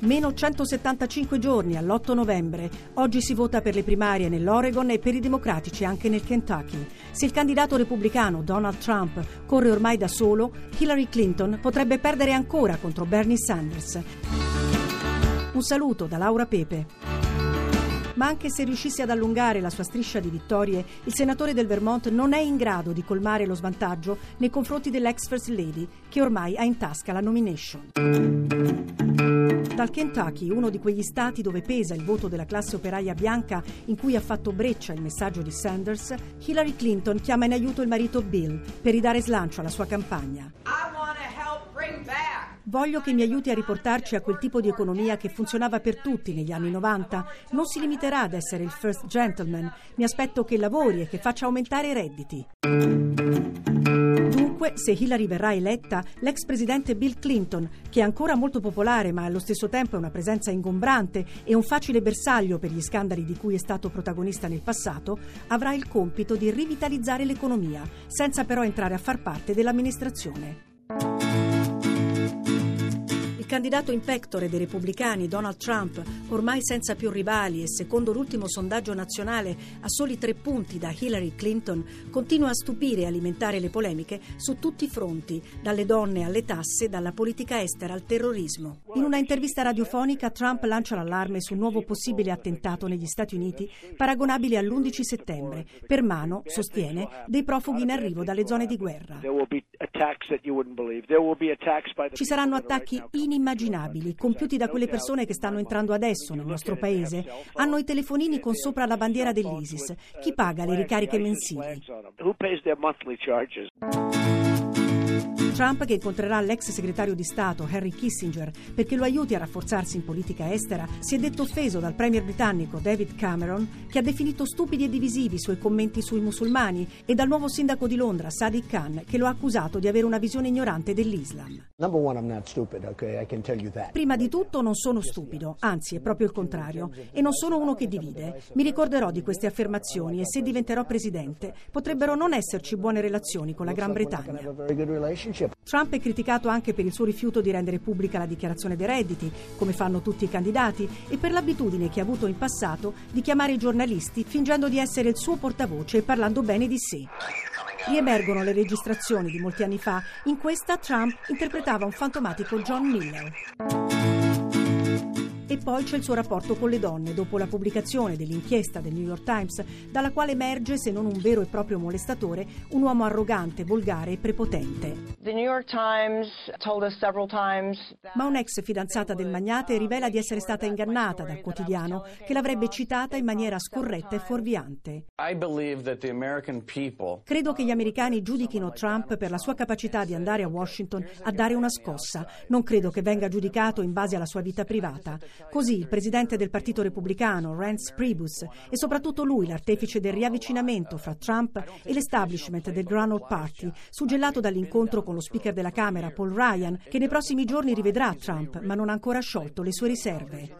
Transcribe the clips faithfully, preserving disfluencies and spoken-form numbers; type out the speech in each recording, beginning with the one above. Meno centosettantacinque giorni all'otto novembre. Oggi si vota per le primarie nell'Oregon e per i democratici anche nel Kentucky. Se il candidato repubblicano Donald Trump corre ormai da solo, Hillary Clinton potrebbe perdere ancora contro Bernie Sanders. Un saluto da Laura Pepe. Ma anche se riuscisse ad allungare la sua striscia di vittorie, il senatore del Vermont non è in grado di colmare lo svantaggio nei confronti dell'ex First Lady, che ormai ha in tasca la nomination. Dal Kentucky, uno di quegli stati dove pesa il voto della classe operaia bianca in cui ha fatto breccia il messaggio di Sanders, Hillary Clinton chiama in aiuto il marito Bill per ridare slancio alla sua campagna. Voglio che mi aiuti a riportarci a quel tipo di economia che funzionava per tutti negli anni novanta. Non si limiterà ad essere il first gentleman. Mi aspetto che lavori e che faccia aumentare i redditi. Dunque, se Hillary verrà eletta, l'ex presidente Bill Clinton, che è ancora molto popolare ma allo stesso tempo è una presenza ingombrante e un facile bersaglio per gli scandali di cui è stato protagonista nel passato, avrà il compito di rivitalizzare l'economia, senza però entrare a far parte dell'amministrazione. Il candidato in pectore dei repubblicani, Donald Trump, ormai senza più rivali e secondo l'ultimo sondaggio nazionale a soli tre punti da Hillary Clinton, continua a stupire e alimentare le polemiche su tutti i fronti, dalle donne alle tasse, dalla politica estera al terrorismo. In una intervista radiofonica Trump lancia l'allarme su un nuovo possibile attentato negli Stati Uniti paragonabile all'undici settembre, per mano, sostiene, dei profughi in arrivo dalle zone di guerra. Ci saranno attacchi inimmaginabili, compiuti da quelle persone che stanno entrando adesso nel nostro paese. Hanno i telefonini con sopra la bandiera dell'ISIS. Chi paga le ricariche mensili? Trump, che incontrerà l'ex segretario di Stato Henry Kissinger perché lo aiuti a rafforzarsi in politica estera, si è detto offeso dal premier britannico David Cameron, che ha definito stupidi e divisivi i suoi commenti sui musulmani, e dal nuovo sindaco di Londra Sadiq Khan, che lo ha accusato di avere una visione ignorante dell'Islam. Prima di tutto non sono stupido, anzi è proprio il contrario, e non sono uno che divide. Mi ricorderò di queste affermazioni e se diventerò presidente potrebbero non esserci buone relazioni con la Gran Bretagna. Trump è criticato anche per il suo rifiuto di rendere pubblica la dichiarazione dei redditi, come fanno tutti i candidati, e per l'abitudine che ha avuto in passato di chiamare i giornalisti fingendo di essere il suo portavoce e parlando bene di sé. Riemergono le registrazioni di molti anni fa. In questa Trump interpretava un fantomatico John Miller. E poi c'è il suo rapporto con le donne, dopo la pubblicazione dell'inchiesta del New York Times, dalla quale emerge, se non un vero e proprio molestatore, un uomo arrogante, volgare e prepotente. The New York Times told us several times that... Ma un'ex fidanzata del magnate rivela di essere stata ingannata dal quotidiano, che l'avrebbe citata in maniera scorretta e fuorviante. I believe that the American people... Credo che gli americani giudichino Trump per la sua capacità di andare a Washington a dare una scossa. Non credo che venga giudicato in base alla sua vita privata. Così il presidente del Partito Repubblicano, Reince Priebus, e soprattutto lui l'artefice del riavvicinamento fra Trump e l'establishment del Grand Old Party, suggellato dall'incontro con lo speaker della Camera, Paul Ryan, che nei prossimi giorni rivedrà Trump, ma non ha ancora sciolto le sue riserve.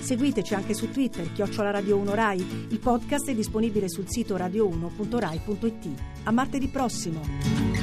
Seguiteci anche su Twitter, chiocciola Radio uno Rai. Il podcast è disponibile sul sito radio uno punto rai punto it. A martedì prossimo!